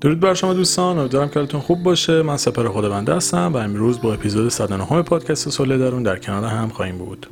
درود بر شما دوستان، امیدوارم که حالتون خوب باشه. من سپر خدابنده هستم و امروز با اپیزود 109 پادکست شادی درون در کنار هم خواهیم بود.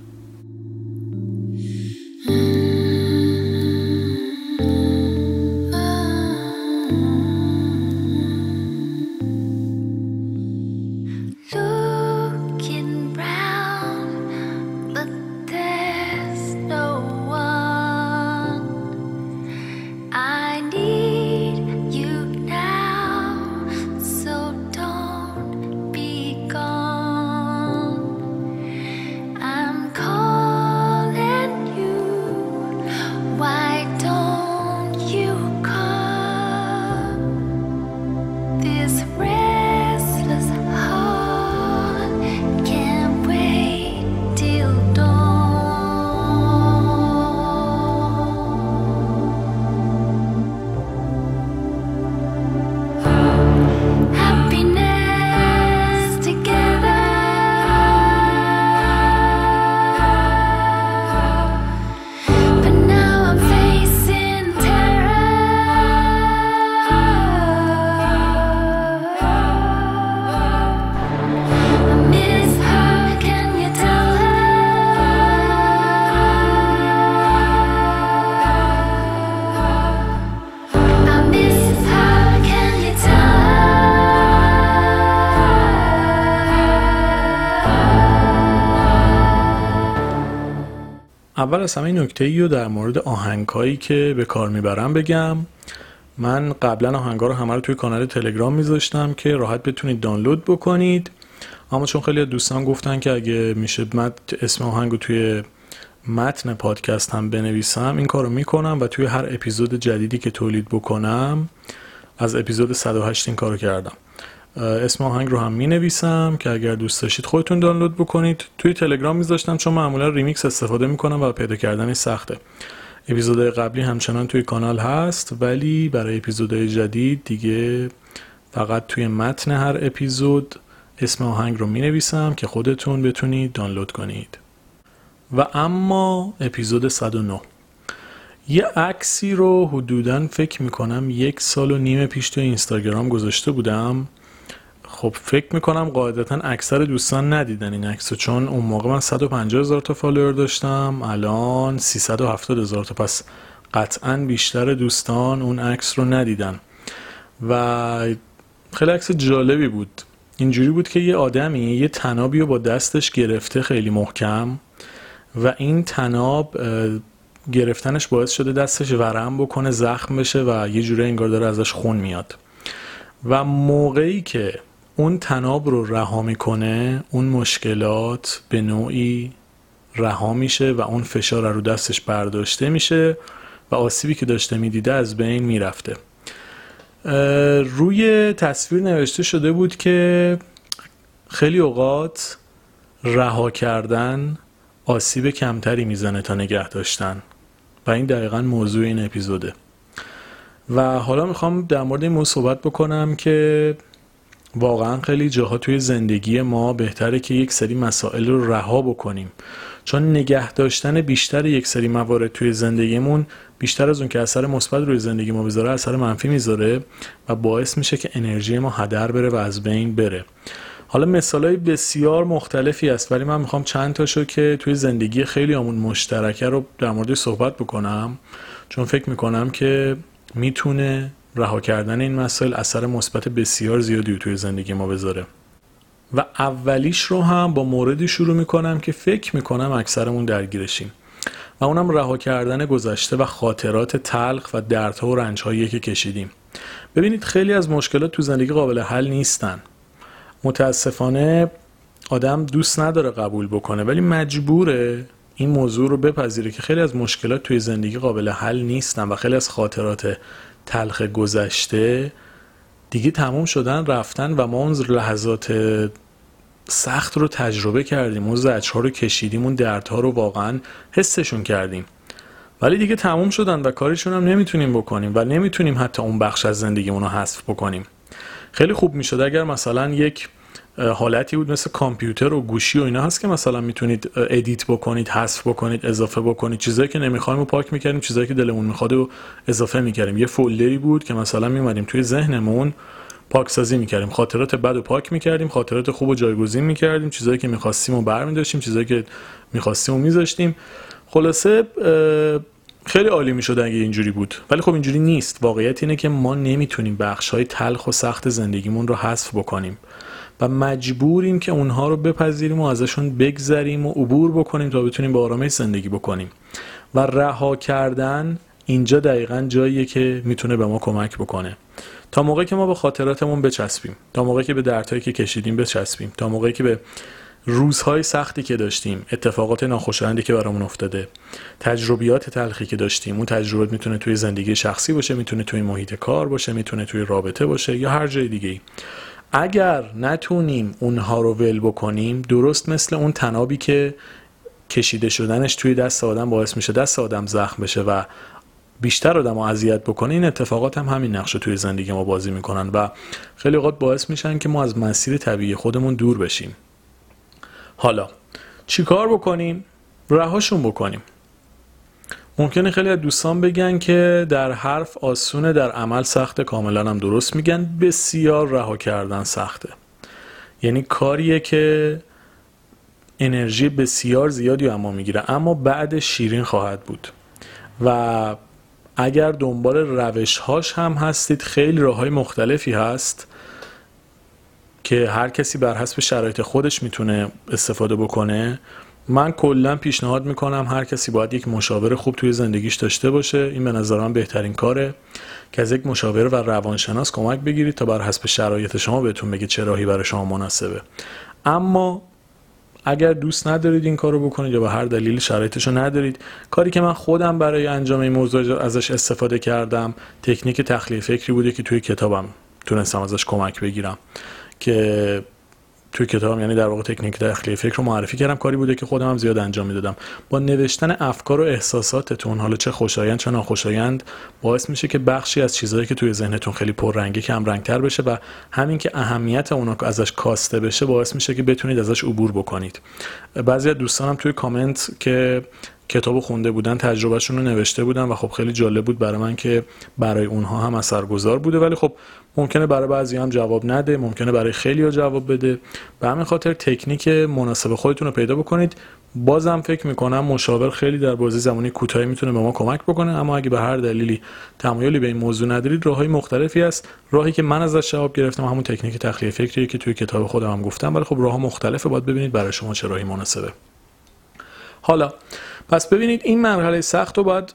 اول از همه این نکته‌ای رو در مورد آهنگایی که به کار میبرم بگم. من قبلا آهنگا رو همه رو توی کانال تلگرام میذاشتم که راحت بتونید دانلود بکنید، اما چون خیلی دوستان گفتن که اگه میشه من اسم آهنگ رو توی متن پادکست هم بنویسم، این کار رو میکنم و توی هر اپیزود جدیدی که تولید بکنم از اپیزود 108 این کار رو کردم. اسم آهنگ رو هم مینویسم که اگر دوست داشتید خودتون دانلود بکنید. توی تلگرام میذاشتم چون معمولا ریمیکس استفاده میکنم و پیدا کردنش سخته. اپیزودهای قبلی همچنان توی کانال هست، ولی برای اپیزودهای جدید دیگه فقط توی متن هر اپیزود اسم آهنگ رو مینویسم که خودتون بتونید دانلود کنید. و اما اپیزود 109 یه عکسی رو حدوداً فکر میکنم 1.5 سال پیش توی اینستاگرام گذاشته بودم. خب فکر میکنم قاعدتاً اکثر دوستان ندیدن این عکسو، چون اون موقع من 150,000 تا فالوور داشتم، الان 370,000 تا، پس قطعاً بیشتر دوستان اون عکس رو ندیدن و خیلی عکس جالبی بود. اینجوری بود که یه آدمی یه تنابی رو با دستش گرفته خیلی محکم و این تناب گرفتنش باعث شده دستش ورم بکنه، زخم بشه و یه جوره انگار داره ازش خون میاد و موقعی که اون تناب رو رها میکنه اون مشکلات به نوعی رها میشه و اون فشار رو دستش برداشته میشه و آسیبی که داشته میدیده از بین میرفته. روی تصویر نوشته شده بود که خیلی اوقات رها کردن آسیب کمتری میزنه تا نگه داشتن و این دقیقاً موضوع این اپیزوده. و حالا میخوام در مورد این موضوع صحبت بکنم که واقعا خیلی جاها توی زندگی ما بهتره که یک سری مسائل رو رها بکنیم، چون نگه داشتن بیشتر یک سری موارد توی زندگیمون بیشتر از اون که اثر مثبت روی زندگی ما بذاره اثر منفی میذاره و باعث میشه که انرژی ما هدر بره و از بین بره. حالا مثالای بسیار مختلفی هست، ولی من میخوام چند تاشو که توی زندگی خیلی همون مشترکه رو در موردش صحبت بکنم، چون فکر میکنم که میتونه رها کردن این مسائل اثر مثبت بسیار زیادی توی زندگی ما بذاره. و اولیش رو هم با موردی شروع میکنم که فکر میکنم اکثرمون درگیرشیم و اونم رها کردن گذشته و خاطرات تلخ و دردها و رنجهایی که کشیدیم. ببینید خیلی از مشکلات تو زندگی قابل حل نیستن، متاسفانه آدم دوست نداره قبول بکنه ولی مجبوره این موضوع رو بپذیره که خیلی از مشکلات توی زندگی قابل حل نیستن و خیلی از خاطرات تلخ گذشته دیگه تموم شدن، رفتن و ما اون لحظات سخت رو تجربه کردیم، اون زجرها رو کشیدیم، اون دردها رو واقعا حسشون کردیم، ولی دیگه تموم شدن و کاریشون هم نمیتونیم بکنیم و نمیتونیم حتی اون بخش از زندگیمون رو حذف بکنیم. خیلی خوب میشد اگر مثلا یک حالتی بود مثل کامپیوتر و گوشی و اینا هست که مثلا میتونید ادیت بکنید، حذف بکنید، اضافه بکنید، چیزایی که نمیخوایم رو پاک میکردیم، چیزایی که دلمون میخواد و اضافه میکردیم. یه فولدری بود که مثلا میومدیم توی ذهنمون پاک سازی میکردیم، خاطرات بد و پاک میکردیم، خاطرات خوب و جایگزین میکردیم، چیزایی که میخواستیم و برمی‌داشتیم، چیزایی که میخواستیم و میذاشتیم. خلاصه خیلی عالی میشد اگه اینجوری بود، ولی خب اینجوری نیست. واقعیت اینه که ما نمیتونیم بخش‌های تلخ و سخت زندگیمون رو حذف بکنیم و مجبوریم که اونها رو بپذیریم و ازشون بگذریم و عبور بکنیم تا بتونیم با آرامش زندگی بکنیم. و رها کردن اینجا دقیقاً جاییه که میتونه به ما کمک بکنه. تا موقعی که ما به خاطراتمون بچسبیم، تا موقعی که به دردهایی که کشیدیم بچسبیم، تا موقعی که به روزهای سختی که داشتیم، اتفاقات ناخوشایندی که برامون افتاده، تجربیات تلخی که داشتیم، اون تجربه میتونه توی زندگی شخصی باشه، میتونه توی محیط کار باشه، میتونه توی رابطه باشه یا هر جای دیگه‌ای. اگر نتونیم اونها رو ول بکنیم، درست مثل اون تنابی که کشیده شدنش توی دست آدم باعث میشه دست آدم زخم بشه و بیشتر آدمو اذیت بکنه، این اتفاقات هم همین نقش رو توی زندگی ما بازی میکنن و خیلی اوقات باعث میشن که ما از مسیر طبیعی خودمون دور بشیم. حالا چیکار بکنیم؟ رهاشون بکنیم. ممکنه خیلی از دوستان بگن که در حرف آسونه، در عمل سخته. کاملا هم درست میگن. بسیار رها کردن سخته، یعنی کاریه که انرژی بسیار زیادی اما میگیره، اما بعد شیرین خواهد بود. و اگر دنبال روش‌هاش هم هستید، خیلی راه‌های مختلفی هست که هر کسی بر حسب شرایط خودش میتونه استفاده بکنه. من کلا پیشنهاد میکنم هر کسی باید یک مشاور خوب توی زندگیش داشته باشه. این به نظر من بهترین کاره که از یک مشاور و روانشناس کمک بگیرید تا بر حسب شرایط شما بهتون بگه چه راهی برای شما مناسبه. اما اگر دوست ندارید این کارو بکنید یا به هر دلیل شرایطشو ندارید، کاری که من خودم برای انجام این موضوع ازش استفاده کردم، تکنیک تخلیه فکری بوده که توی کتابم تونستم ازش کمک بگیرم، که توی کتابم یعنی در واقع تکنیک تخلیه فکر رو معرفی کردم. کاری بوده که خودم هم زیاد انجام میدادم. با نوشتن افکار و احساساتتون، حالا چه خوشایند چه ناخوشایند، باعث میشه که بخشی از چیزایی که توی ذهنتون خیلی پررنگه کم رنگتر بشه و همین که اهمیت اون ازش کاسته بشه باعث میشه که بتونید ازش عبور بکنید. بعضی از دوستانم توی کامنت که کتابو خونده بودن تجربهشون رو نوشته بودن و خب خیلی جالب بود برای من که برای اونها هم اثرگذار بوده، ولی خب ممکنه برای بعضی هم جواب نده، ممکنه برای خیلی‌ها جواب بده. به همین خاطر تکنیک مناسب خودتون رو پیدا بکنید. بازم فکر میکنم مشاور خیلی در بازه زمانی کوتاهی میتونه به ما کمک بکنه، اما اگه به هر دلیلی تمایلی به این موضوع ندارید، راه‌های مختلفی هست. راهی که من ازش جواب گرفتم همون تکنیک تخلیه فکریه که توی کتاب خودم هم گفتم، ولی خب راه‌ها مختلفه، باید ببینید برای شما چه راهی مناسبه. حالا پس ببینید این مرحله سخت رو باید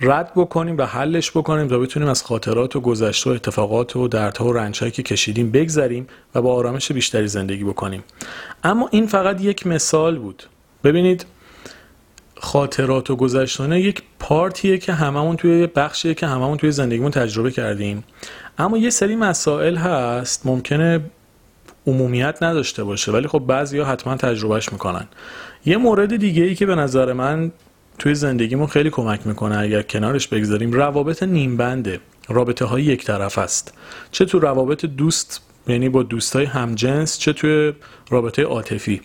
رد بکنیم و حلش بکنیم تا بتونیم از خاطرات و گذشته و اتفاقات و دردها و رنج‌هایی که کشیدیم بگذریم و با آرامش بیشتری زندگی بکنیم. اما این فقط یک مثال بود. ببینید خاطرات و گذشته یک پارتیه که هممون توی بخشیه که هممون توی زندگیمون تجربه کردیم، اما یه سری مسائل هست ممکنه عمومیت نداشته باشه، ولی خب بعضیا حتما تجربهش میکنن. یه مورد دیگه ای که به نظر من توی زندگیمون خیلی کمک میکنه اگر کنارش بگذاریم، روابط نیم بنده، رابطه های یک طرف است. چه تو روابط دوست، یعنی با دوستای همجنس، چه توی رابطه عاطفی.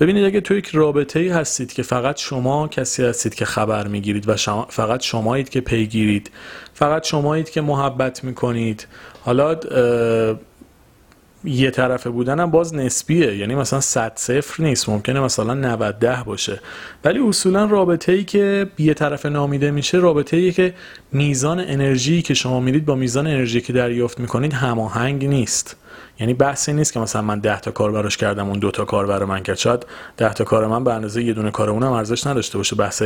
ببینید اگه توی یک رابطه‌ای هستید که فقط شما کسی هستید که خبر میگیرید و فقط شمایید که پیگیرید، فقط شمایید که محبت میکنید، حالا یه طرفه بودن هم باز نسبیه، یعنی مثلا 100-0 نیست، ممکنه مثلا 90-10 باشه، ولی اصولا رابطه‌ای که یه طرفه نامیده میشه رابطه‌ایه که میزان انرژی که شما میدید با میزان انرژی که دریافت میکنید هماهنگ نیست. یعنی بحثی نیست که مثلا من 10 تا کار براش کردم، اون 2 تا کار برای من کرد. شاید 10 تا کار من به اندازه یه دونه کار اونم ارزش نداشته باشه، بحث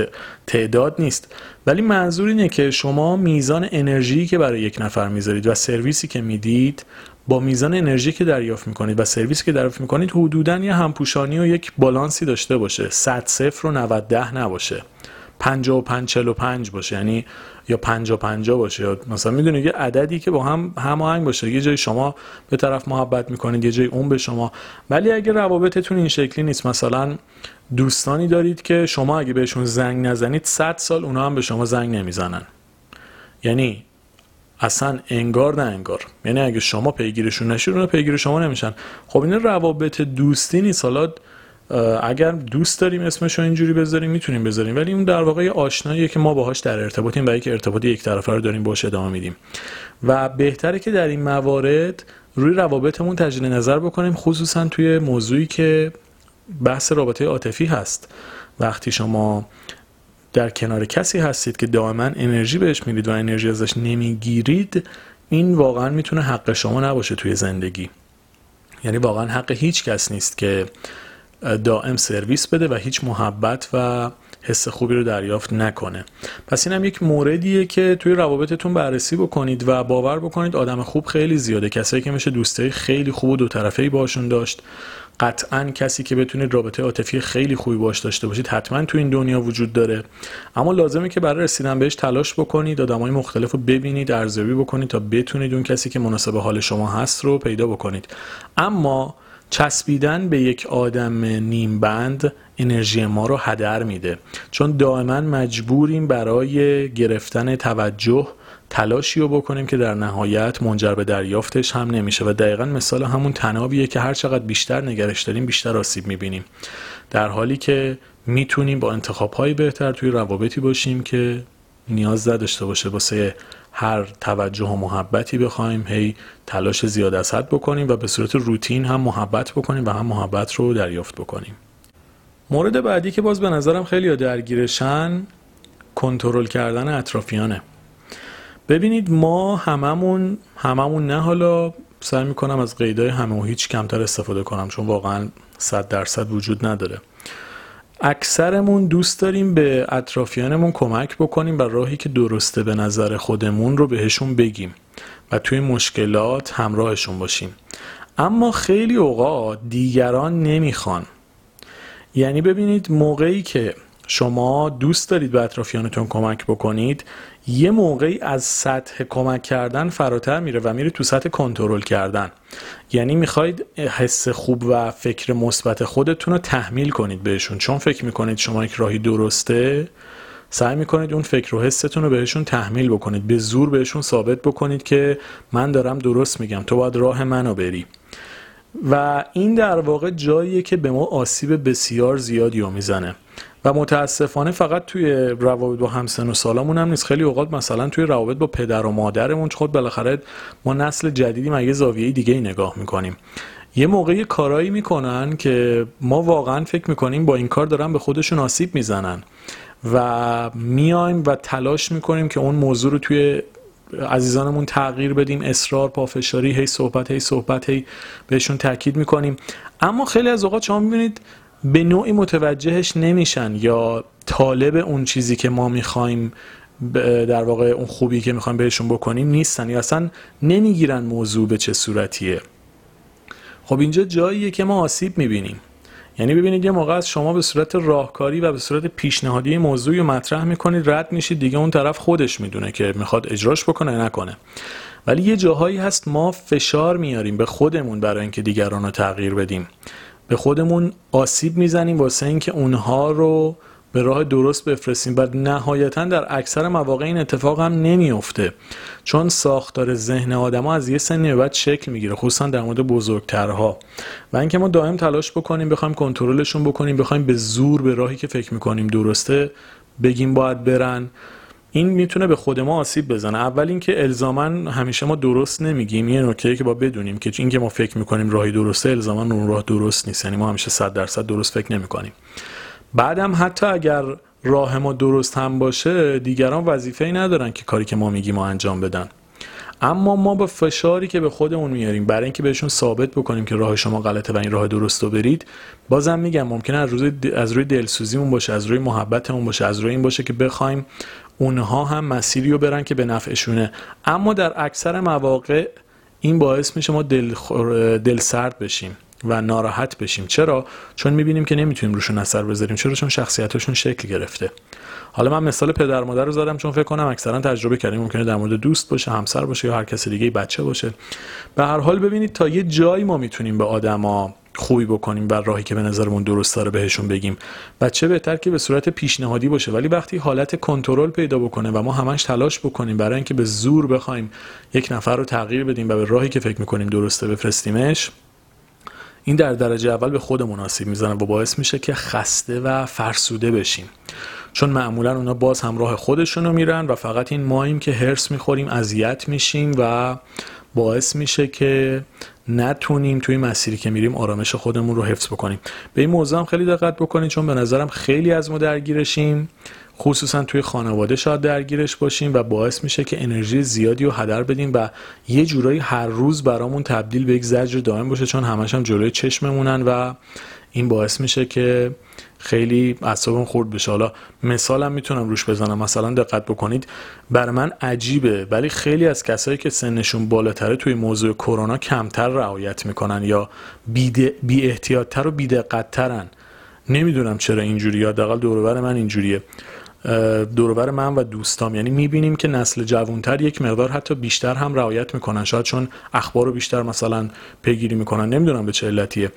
تعداد نیست، ولی منظور اینه که شما میزان انرژی که برای یک نفر میذارید و سرویسی که میدید با میزان انرژی که دریافت میکنید و سرویسی که دریافت میکنید حدوداً یه همپوشانی و یک بالانسی داشته باشه. 100-0 و 90-10 نباشه، 55-45 باشه، یعنی یا 50-50 باشه، یا مثلا میدونید یه عددی که با هم هماهنگ باشه. یه جای شما به طرف محبت میکنید، یه جای اون به شما. ولی اگه روابطتون این شکلی نیست، مثلا دوستانی دارید که شما اگه بهشون زنگ نزنید 100 سال اونا هم به شما زنگ نمیزنن، یعنی اصلا انگار نه انگار، یعنی اگه شما پیگیرشون نشید اونا پیگیر شما نمیشن. خب این روابط دوستی نیست. حالا اگر دوست داریم اسمشو اینجوری بذاریم میتونیم بذاریم، ولی اون در واقع آشناییه که ما باهاش در ارتباطیم و یک ارتباط یک طرفه رو داریم باهاش ادامه میدیم و بهتره که در این موارد روی روابطمون تجدید نظر بکنیم، خصوصا توی موضوعی که بحث رابطه عاطفی هست. وقتی شما در کنار کسی هستید که دائما انرژی بهش میدید و انرژی ازش نمیگیرید، این واقعا میتونه حق شما نباشه توی زندگی. یعنی واقعا حق هیچ کس نیست که دائم سرویس بده و هیچ محبت و حس خوبی رو دریافت نکنه. پس اینم یک موردیه که توی روابطتون بررسی بکنید و باور بکنید آدم خوب خیلی زیاده، کسایی که میشه دوستای خیلی خوب و دو طرفه‌ای باشون داشت. قطعاً کسی که بتونید رابطه عاطفی خیلی خوبی باهاش داشته باشید حتما تو این دنیا وجود داره، اما لازمه که برای رسیدن بهش تلاش بکنید، آدمای مختلفو ببینید، ارزیابی بکنید تا بتونید اون کسی که مناسب حال شما هست رو پیدا بکنید. اما چسبیدن به یک آدم نیم بند انرژی ما رو هدر میده، چون دائما مجبوریم برای گرفتن توجه تلاشی رو بکنیم که در نهایت منجر به دریافتش هم نمیشه و دقیقاً مثال همون تنابیه که هر چقدر بیشتر نگرش داریم بیشتر آسیب میبینیم، در حالی که میتونیم با انتخاب‌های بهتر توی روابطی باشیم که نیاز نداشته باشه واسه هر توجه و محبتی بخوایم هی تلاش زیاد از حد بکنیم و به صورت روتین هم محبت بکنیم و هم محبت رو دریافت بکنیم. مورد بعدی که باز به نظرم خیلی درگیرشن کنترل کردن اطرافیانه. ببینید ما هممون نه، حالا سعی میکنم از قیدای همه و هیچ کمتر استفاده کنم چون واقعا 100% وجود نداره. اکثرمون دوست داریم به اطرافیانمون کمک بکنیم و راهی که درسته به نظر خودمون رو بهشون بگیم و توی مشکلات همراهشون باشیم، اما خیلی اوقات دیگران نمیخوان. یعنی ببینید موقعی که شما دوست دارید به اطرافیانتون کمک بکنید، یه موقعی از سطح کمک کردن فراتر میره و میره تو سطح کنترل کردن. یعنی میخواید حس خوب و فکر مثبت خودتون رو تحمیل کنید بهشون، چون فکر میکنید شما یک راهی درسته، سعی میکنید اون فکر و حستون رو بهشون تحمیل بکنید، به زور بهشون ثابت بکنید که من دارم درست میگم، تو باید راه منو بری. و این در واقع جاییه که به ما آسیب بسیار زیادی رو میزنه و متاسفانه فقط توی روابط با همسن و سالامون هم نیست، خیلی اوقات مثلا توی روابط با پدر و مادرمون، خود بالاخره ما نسل جدیدیم، از یه زاویه دیگه ای نگاه میکنیم. یه موقعی کارایی میکنن که ما واقعا فکر میکنیم با این کار دارن به خودشون آسیب میزنن و میایم و تلاش میکنیم که اون موضوع رو توی عزیزانمون تغییر بدیم، اصرار، پافشاری، هی صحبت بهشون تاکید میکنیم، اما خیلی از اوقات شما میبینید به نوعی متوجهش نمیشن یا طالب اون چیزی که ما میخوایم، در واقع اون خوبی که میخوایم بهشون بکنیم نیستن یا اصلا نمیگیرن موضوع به چه صورتیه. خب اینجا جاییه که ما آسیب میبینیم. یعنی ببینید یه موقع از شما به صورت راهکاری و به صورت پیشنهادی موضوعی رو مطرح میکنید، رد میشید، دیگه اون طرف خودش میدونه که میخواد اجراش بکنه یا نکنه. ولی یه جاهایی هست ما فشار میاریم به خودمون برای اینکه دیگران رو تغییر بدیم، به خودمون آسیب میزنیم واسه اینکه اونها رو به راه درست بفرستیم و نهایتاً در اکثر مواقع این اتفاق هم نمیفته، چون ساختار ذهن آدم‌ها از یه سنی به بعد شکل میگیره، خصوصا در مورد بزرگترها، و اینکه ما دائم تلاش بکنیم بخوایم کنترلشون بکنیم، بخوایم به زور به راهی که فکر میکنیم درسته بگیم باید برن، این میتونه به خود ما آسیب بزنه. اول اینکه الزاما همیشه ما درست نمیگیم، یه نکته که با بدونیم که اینکه ما فکر میکنیم راهی درسته الزاما اون راه درست نیست، یعنی ما همیشه 100% درست فکر نمیکنیم. بعدم حتی اگر راه ما درست هم باشه، دیگران وظیفه‌ای ندارن که کاری که ما میگیم ما انجام بدن، اما ما با فشاری که به خودمون میاریم برای اینکه بهشون ثابت بکنیم که راه شما غلطه و این راه درست رو برید، بازم میگم ممکنه از روی دلسوزیمون باشه، از روی محبتمون باشه، از روی این باشه که بخوایم اونها هم مسیری رو برن که به نفعشونه، اما در اکثر مواقع این باعث میشه ما دلسرد بشیم و ناراحت بشیم. چرا؟ چون میبینیم که نمیتونیم روشون اثر بذاریم. چرا؟ چون شخصیتشون شکل گرفته. حالا من مثال پدر مادر رو زدم چون فکر کنم اکثرا تجربه کردیم، ممکنه در مورد دوست باشه، همسر باشه یا هر کس دیگه، بچه باشه. به هر حال ببینید تا یه جایی ما میتونیم به آدما خوبی بکنیم و راهی که به نظرمون درسته رو بهشون بگیم. بچه بهتر که به صورت پیشنهادی باشه، ولی وقتی حالت کنترل پیدا بکنه و ما همش تلاش بکنیم برای اینکه به زور بخوایم یک نفر رو تغییر بدیم و به راهی که فکر می‌کنیم درسته بفرستیمش، این در درجه اول به خودمون آسیب میزنه و باعث میشه که خسته و فرسوده بشیم، چون معمولا اونا باز هم راه خودشونو میرن و فقط این ماییم که هرس میخوریم، اذیت میشیم و باعث میشه که نتونیم توی مسیری که میریم آرامش خودمون رو حفظ بکنیم. به این موضوع هم خیلی دقت بکنید، چون به نظرم خیلی از ما درگیرشیم، خصوصا توی خانواده شاید درگیرش باشیم و باعث میشه که انرژی زیادی رو هدر بدیم و یه جورایی هر روز برامون تبدیل به یک زجر دائم باشه، چون همش هم جلوی چشممونن و این باعث میشه که خیلی اعصابم خورد بشه. حالا مثالم میتونم روش بزنم، مثلا دقت بکنید، بر من عجیبه ولی خیلی از کسایی که سنشون بالاتره توی موضوع کرونا کمتر رعایت میکنن یا بی احتیاط‌تر و بی دقت‌ترن. نمیدونم چرا اینجوریه، حداقل دور و بر من اینجوریه، دوربر من و دوستام، یعنی میبینیم که نسل جوانتر یک مقدار حتی بیشتر هم رعایت میکنن، شاید چون اخبار رو بیشتر مثلا پیگیری میکنن، نمیدونم به چه علتیه،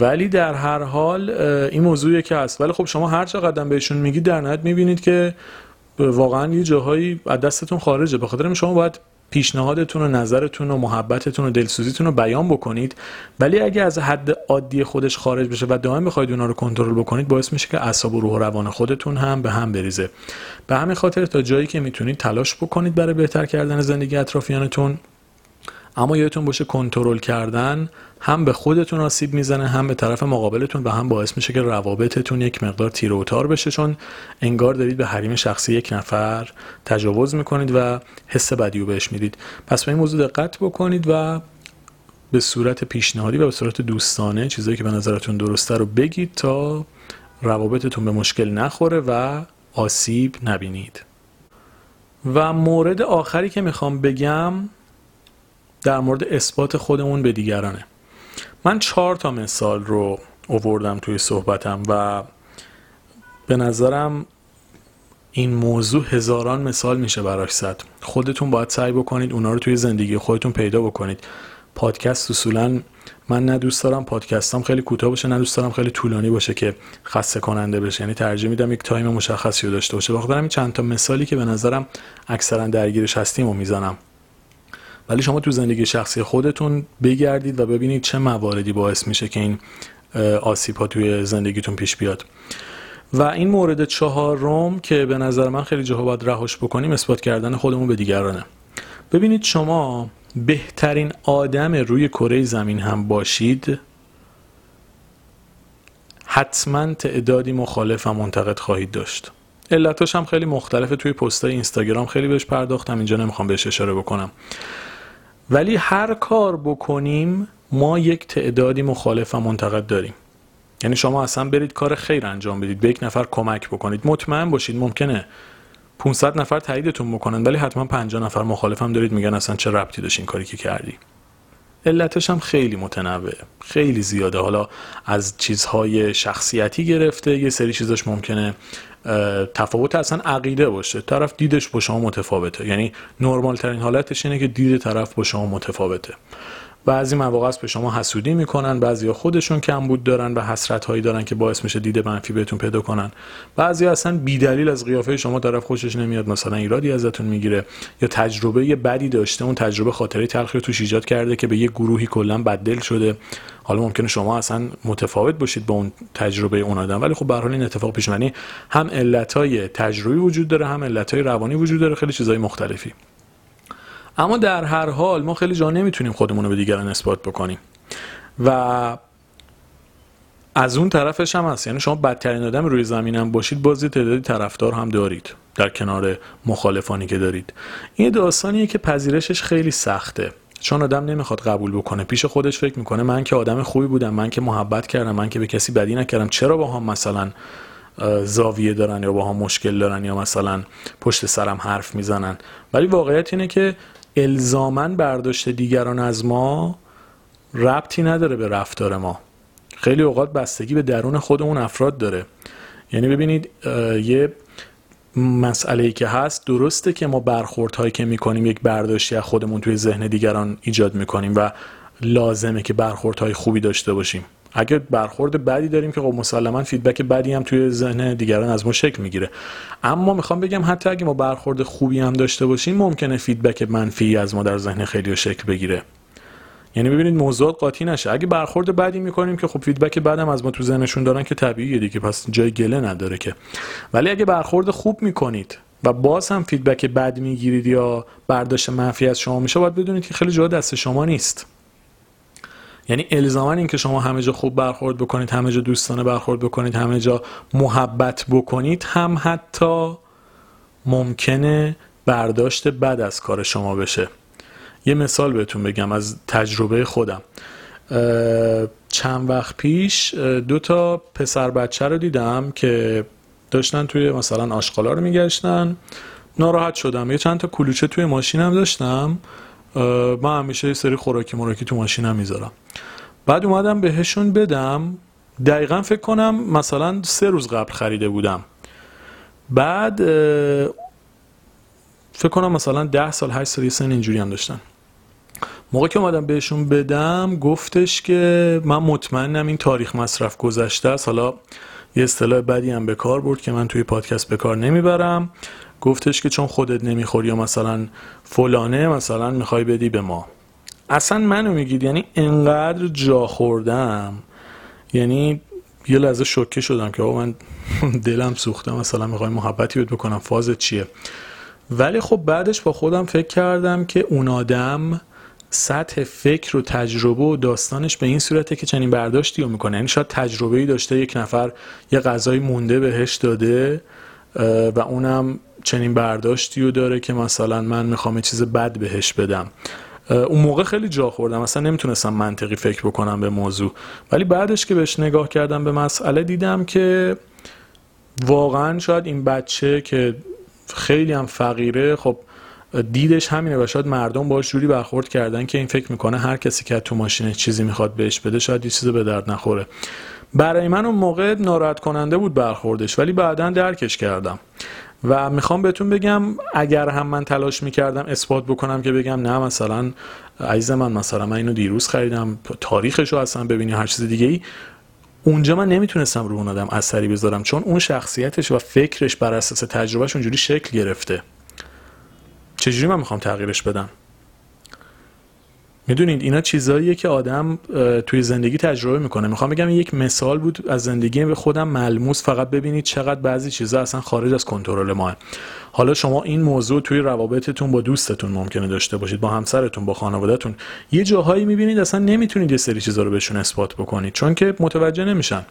ولی در هر حال این موضوعیه که هست. ولی خب شما هر چقدر بهشون میگید در نهایت میبینید که واقعا یه جاهایی از دستتون خارجه. به خاطر شما باید پیشنهادتون و نظرتون و محبتتون و دلسوزیتون رو بیان بکنید، ولی اگه از حد عادی خودش خارج بشه و دائم بخواید اونا رو کنترل بکنید، باعث میشه که اعصاب و روح و روان خودتون هم به هم بریزه. به همین خاطر تا جایی که میتونید تلاش بکنید برای بهتر کردن زندگی اطرافیانتون، اما یادتون باشه کنترل کردن هم به خودتون آسیب میزنه، هم به طرف مقابلتون و هم باعث میشه که روابطتون یک مقدار تیره و تار بشه، چون انگار دارید به حریم شخصی یک نفر تجاوز میکنید و حس بدی رو بهش میدید. پس به این موضوع دقت بکنید و به صورت پیشنهادی و به صورت دوستانه چیزایی که به نظرتون درسته رو بگید تا روابطتون به مشکل نخوره و آسیب نبینید. و مورد آخری که میخوام بگم در مورد اثبات خودمون به دیگرانه. من 4 تا مثال رو آوردم توی صحبتم و به نظرم این موضوع هزاران مثال میشه براش زد. خودتون باید سعی بکنید اونا رو توی زندگی خودتون پیدا بکنید. پادکست اصولا من نه دوست دارم پادکستام خیلی کوتاه باشه، نه دوست دارم خیلی طولانی باشه که خسته کننده بشه، یعنی ترجیح میدم یک تایم مشخصی رو داشته باشه. واقعا این چند تا مثالی که به نظرم اکثرا درگیرش هستیم و میزنم، ولی شما تو زندگی شخصی خودتون بگردید و ببینید چه مواردی باعث میشه که این آسیب‌ها توی زندگیتون پیش بیاد. و این مورد 4م که به نظر من خیلی جاها باید رهاش بکنیم، اثبات کردن خودمون به دیگرانه. ببینید شما بهترین آدم روی کره زمین هم باشید، حتما تعدادی مخالف و منتقد خواهید داشت. علتاش هم خیلی مختلفه، توی پست‌های اینستاگرام خیلی بهش پرداختم، اینجا نمیخوام بهش اشاره بکنم. ولی هر کار بکنیم ما یک تعدادی مخالف و منتقد داریم. یعنی شما اصلا برید کار خیر انجام بدید، به یک نفر کمک بکنید، مطمئن باشید ممکنه 500 نفر تاییدتون بکنن، ولی حتما 50 نفر مخالف هم دارید میگن اصلا چه ربطی داشت این کاری که کردی. علتش هم خیلی متنوعه، خیلی زیاده، حالا از چیزهای شخصیتی گرفته، یه سری چیزاش ممکنه تفاوت اصلا عقیده باشه، طرف دیدش با شما متفاوته، یعنی نرمال ترین حالتش اینه که دید طرف با شما متفاوته. بعضی مواقع به شما حسودی میکنن، بعضیا خودشون کمبود دارن و حسرت هایی دارن که باعث میشه دید منفی بهتون پیدا کنن، بعضیا اصلا بی دلیل از قیافه شما طرف خوشش نمیاد، مثلا ایرادی ازتون میگیره، یا تجربه بدی داشته، اون تجربه خاطره تلخی توش ایجاد کرده که به یه گروهی کلا بددل شده. حالا ممکنه شما اصلا متفاوت باشید با اون تجربه اون آدم، ولی خب به هر حال این اتفاق پیش میاد. هم علتای تجربی وجود داره، هم علتای روانی وجود داره، خیلی چیزای مختلفی. اما در هر حال ما خیلی جا نمیتونیم خودمون رو به دیگران اثبات بکنیم و از اون طرفش هم هست، یعنی شما بدترین آدم روی زمین هم باشید، بازی تعدادی طرفدار هم دارید در کنار مخالفانی که دارید. این داستانیه که پذیرشش خیلی سخته، چون آدم نمیخواد قبول بکنه، پیش خودش فکر میکنه من که آدم خوبی بودم، من که محبت کردم، من که به کسی بدی نکردم، چرا با هم مثلا زاویه دارن یا با هم مشکل دارن یا مثلا پشت سرم حرف میزنن. ولی واقعیت اینه که الزاماً برداشت دیگران از ما ربطی نداره به رفتار ما، خیلی اوقات بستگی به درون خودمون افراد داره. یعنی ببینید یه مسئله‌ای که هست، درسته که ما برخوردهایی که میکنیم یک برداشتی از خودمون توی ذهن دیگران ایجاد میکنیم و لازمه که برخوردهای خوبی داشته باشیم، اگه برخورد بدی داریم که خب مسلماً فیدبک بدی هم توی ذهن دیگران از ما شکل میگیره. اما میخوام بگم حتی اگه ما برخورد خوبی هم داشته باشیم ممکنه فیدبک منفی از ما در ذهن خیلی شکل بگیره. یعنی ببینید موضوعات قاطی نشه. اگه برخورد بدی میکنیم که خب فیدبک بعدم از ما تو ذهنشون دارن که طبیعیه دیگه، پس جای گله نداره که. ولی اگه برخورد خوب میکنید و باز هم فیدبک بد میگیرید یا برداشت منفی از شما میشه، باید بدونید که خیلی جا دست شما نیست. یعنی الزاما این که شما همه جا خوب برخورد بکنید، همه جا دوستانه برخورد بکنید، همه جا محبت بکنید، هم حتی ممکنه برداشت بد از کار شما بشه. یه مثال بهتون بگم از تجربه خودم. چند وقت پیش 2 تا پسر بچه رو دیدم که داشتن توی مثلا آشغالا رو میگشتن. ناراحت شدم. یه چند تا کلوچه توی ماشینم داشتم. من همیشه یه سری خوراکی مراکی تو ماشینم میذارم. بعد اومدم بهشون بدم. دقیقا فکر کنم مثلا 3 روز قبل خریده بودم. بعد فکر کنم مثلا 10 سال 8 سال سن اینجوری هم داشتن. موقع که اومدم بهشون بدم گفتش که من مطمئنم این تاریخ مصرف گذشته است. حالا یه اصطلاح بدی هم به کار برد که من توی پادکست به کار نمیبرم. گفتش که چون خودت نمیخوری یا مثلا فلانه مثلا میخوای بدی به ما. اصلا منو میگید. یعنی انقدر جا خوردم، یعنی یه لحظه شوکه شدم که آقا من دلم سوخته، مثلا میخوای محبتی بهت بکنم، فازت چیه؟ ولی خب بعدش با خودم فکر کردم که اون آدم سطح فکر و تجربه و داستانش به این صورته که چنین برداشتی رو میکنه. یعنی شاید تجربه‌ای داشته، یک نفر یه غذای مونده بهش داده و اونم چنین برداشتی رو داره که مثلا من میخوام یه چیز بد بهش بدم. اون موقع خیلی جا خوردم، اصلا نمیتونستم منطقی فکر بکنم به موضوع. ولی بعدش که بهش نگاه کردم به مسئله، دیدم که واقعا شاید این بچه که خیلی هم فقیره، خب دیدش همینه و شاید مردم باش جوری برخورد کردن که این فکر میکنه هر کسی که تو ماشین چیزی میخواد بهش بده شاید یه چیزی به درد نخوره. برای من اون موقع ناراحت کننده بود برخوردش، ولی بعداً درکش کردم. و میخوام بهتون بگم اگر هم من تلاش میکردم اثبات بکنم که بگم نه مثلا عزیز من، مثلا من اینو دیروز خریدم، تاریخشو اصلا ببینی، هر چیز دیگه ای، اونجا من نمیتونستم رو اون آدم اثری بذارم، چون اون شخصیتش و فکرش بر اساس تجربهش اونجوری شکل گرفته. چجوری من میخوام تغییرش بدم؟ میدونید اینا چیزاییه که آدم توی زندگی تجربه میکنه. میخوام بگم یک مثال بود از زندگی به خودم ملموس، فقط ببینید چقدر بعضی چیزا اصلا خارج از کنترل ماه. حالا شما این موضوع توی روابطتون با دوستتون ممکنه داشته باشید، با همسرتون، با خانوادهتون. یه جاهایی میبینید اصلا نمیتونید یه سری چیزا رو بهشون اثبات بکنید چون که متوجه نمیشن.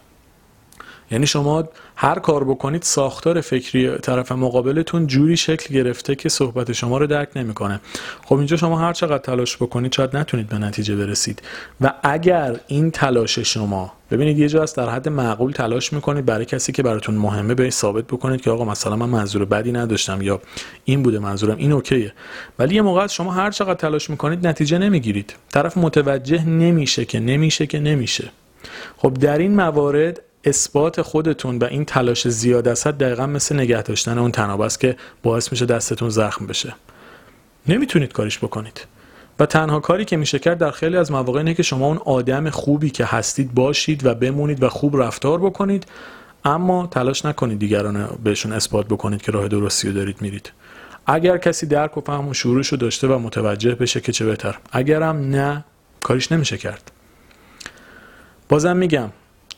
یعنی شما هر کار بکنید ساختار فکری طرف مقابلتون جوری شکل گرفته که صحبت شما رو درک نمیکنه. خب اینجا شما هر چقدر تلاش بکنید شاید نتونید به نتیجه برسید. و اگر این تلاش شما، ببینید یه جا هست در حد معقول تلاش میکنید برای کسی که براتون مهمه بهش ثابت بکنید که آقا مثلا من منظور بدی نداشتم یا این بوده منظورم، این اوکیه. ولی یه موقع شما هر چقدر تلاش میکنید نتیجه نمیگیرید، طرف متوجه نمیشه. خب در این موارد اثبات خودتون و این تلاش زیاد است دقیقاً مثل نگه داشتن اون تنابه است که باعث میشه دستتون زخم بشه. نمیتونید کاریش بکنید. و تنها کاری که میشه کرد در خیلی از مواقع اینه که شما اون آدم خوبی که هستید باشید و بمونید و خوب رفتار بکنید، اما تلاش نکنید دیگران بهشون اثبات بکنید که راه درستی رو دارید میرید. اگر کسی درک و فهم و شعورش رو داشته و متوجه بشه که چه بهتر. اگرم نه، کاریش نمیشه کرد. بازم میگم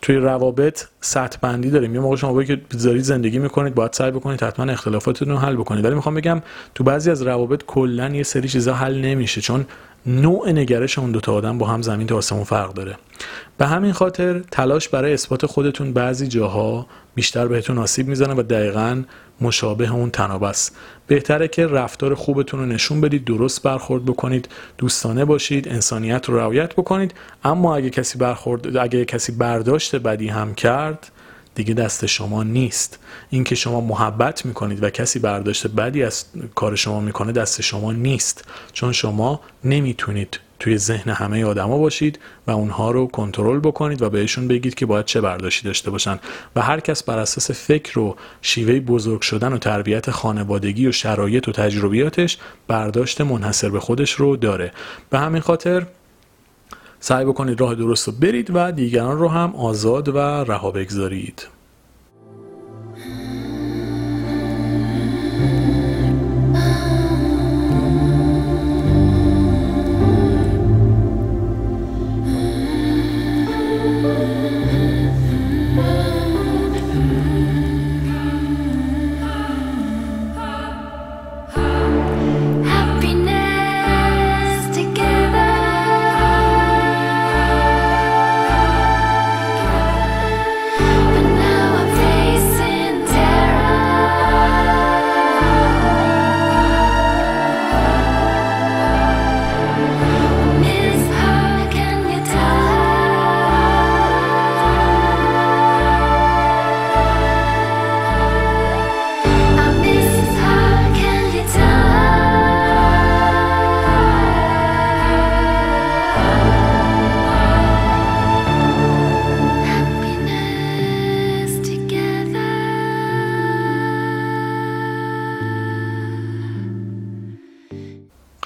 توی روابط سطح بندی داریم. یه موقع شما باید که دارید زندگی میکنید باید سعی بکنید حتما اختلافاتتون رو حل بکنید، ولی میخوام بگم تو بعضی از روابط کلا یه سری چیزا حل نمیشه چون نوع نگرش اون 2 تا آدم با هم زمین تا آسمون فرق داره. به همین خاطر تلاش برای اثبات خودتون بعضی جاها بیشتر بهتون آسیب میزنه و دقیقاً مشابه اون تنابه است. بهتره که رفتار خوبتون رو نشون بدید، درست برخورد بکنید، دوستانه باشید، انسانیت رو رعایت بکنید، اما اگه کسی برداشت بدی هم کرد دیگه دست شما نیست. اینکه شما محبت میکنید و کسی برداشت بدی از کار شما میکنه دست شما نیست، چون شما نمیتونید توی ذهن همه آدما باشید و اونها رو کنترل بکنید و بهشون بگید که باید چه برداشتی داشته باشن. و هر کس بر اساس فکر و شیوه بزرگ شدن و تربیت خانوادگی و شرایط و تجربیاتش برداشت منحصر به خودش رو داره. به همین خاطر سعی بکنید راه درست رو برید و دیگران رو هم آزاد و رها بگذارید.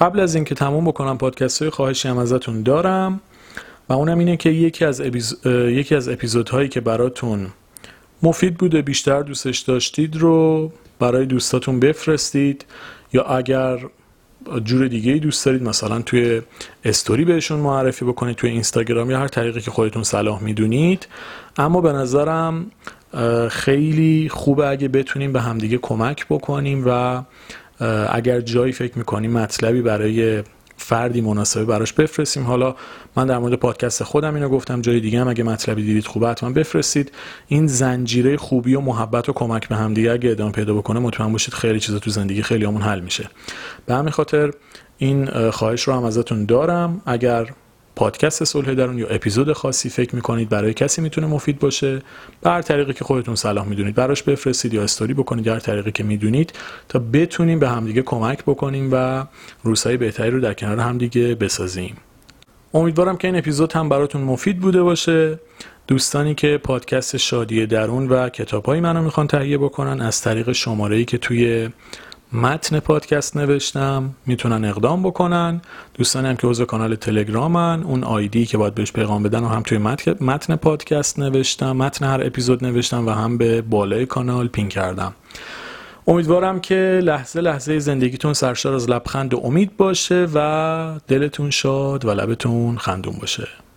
قبل از اینکه تموم بکنم پادکست های خواهشی هم ازتون دارم و اونم اینه که یکی از اپیزودهایی که براتون مفید بوده، بیشتر دوستش داشتید رو برای دوستاتون بفرستید، یا اگر جور دیگه دوست دارید مثلا توی استوری بهشون معرفی بکنید، توی اینستاگرام یا هر طریقی که خودتون صلاح میدونید. اما به نظرم خیلی خوبه اگه بتونیم به همدیگه کمک بکنیم و اگر جایی فکر میکنیم مطلبی برای فردی مناسبه براش بفرستیم. حالا من در مورد پادکست خودم اینو گفتم، جای دیگه هم اگه مطلبی دیدید خوبه حتما بفرستید. این زنجیره خوبی و محبت و کمک به هم دیگه اگه ادامه پیدا بکنه، مطمئن باشید خیلی چیزا تو زندگی خیلی همون حل میشه. به همین خاطر این خواهش رو هم ازتون دارم، اگر پادکست صلح درون یا اپیزود خاصی فکر میکنید برای کسی میتونه مفید باشه، به هر طریقی که خودتون صلاح میدونید براش بفرستید یا استوری بکنید، هر طریقی که میدونید، تا بتونیم به همدیگه کمک بکنیم و روزهای بهتری رو در کنار همدیگه بسازیم. امیدوارم که این اپیزود هم براتون مفید بوده باشه. دوستانی که پادکست شادی درون و کتاب‌های منو میخوان تهیه بکنن، از طریق شماره‌ای که توی متن پادکست نوشتم میتونن اقدام بکنن. دوستانی هم که عضو کانال تلگرامن، اون آیدی که باید بهش پیغام بدن و هم توی متن پادکست نوشتم، متن هر اپیزود نوشتم و هم به بالای کانال پین کردم. امیدوارم که لحظه لحظه زندگیتون سرشار از لبخند و امید باشه و دلتون شاد و لبتون خندون باشه.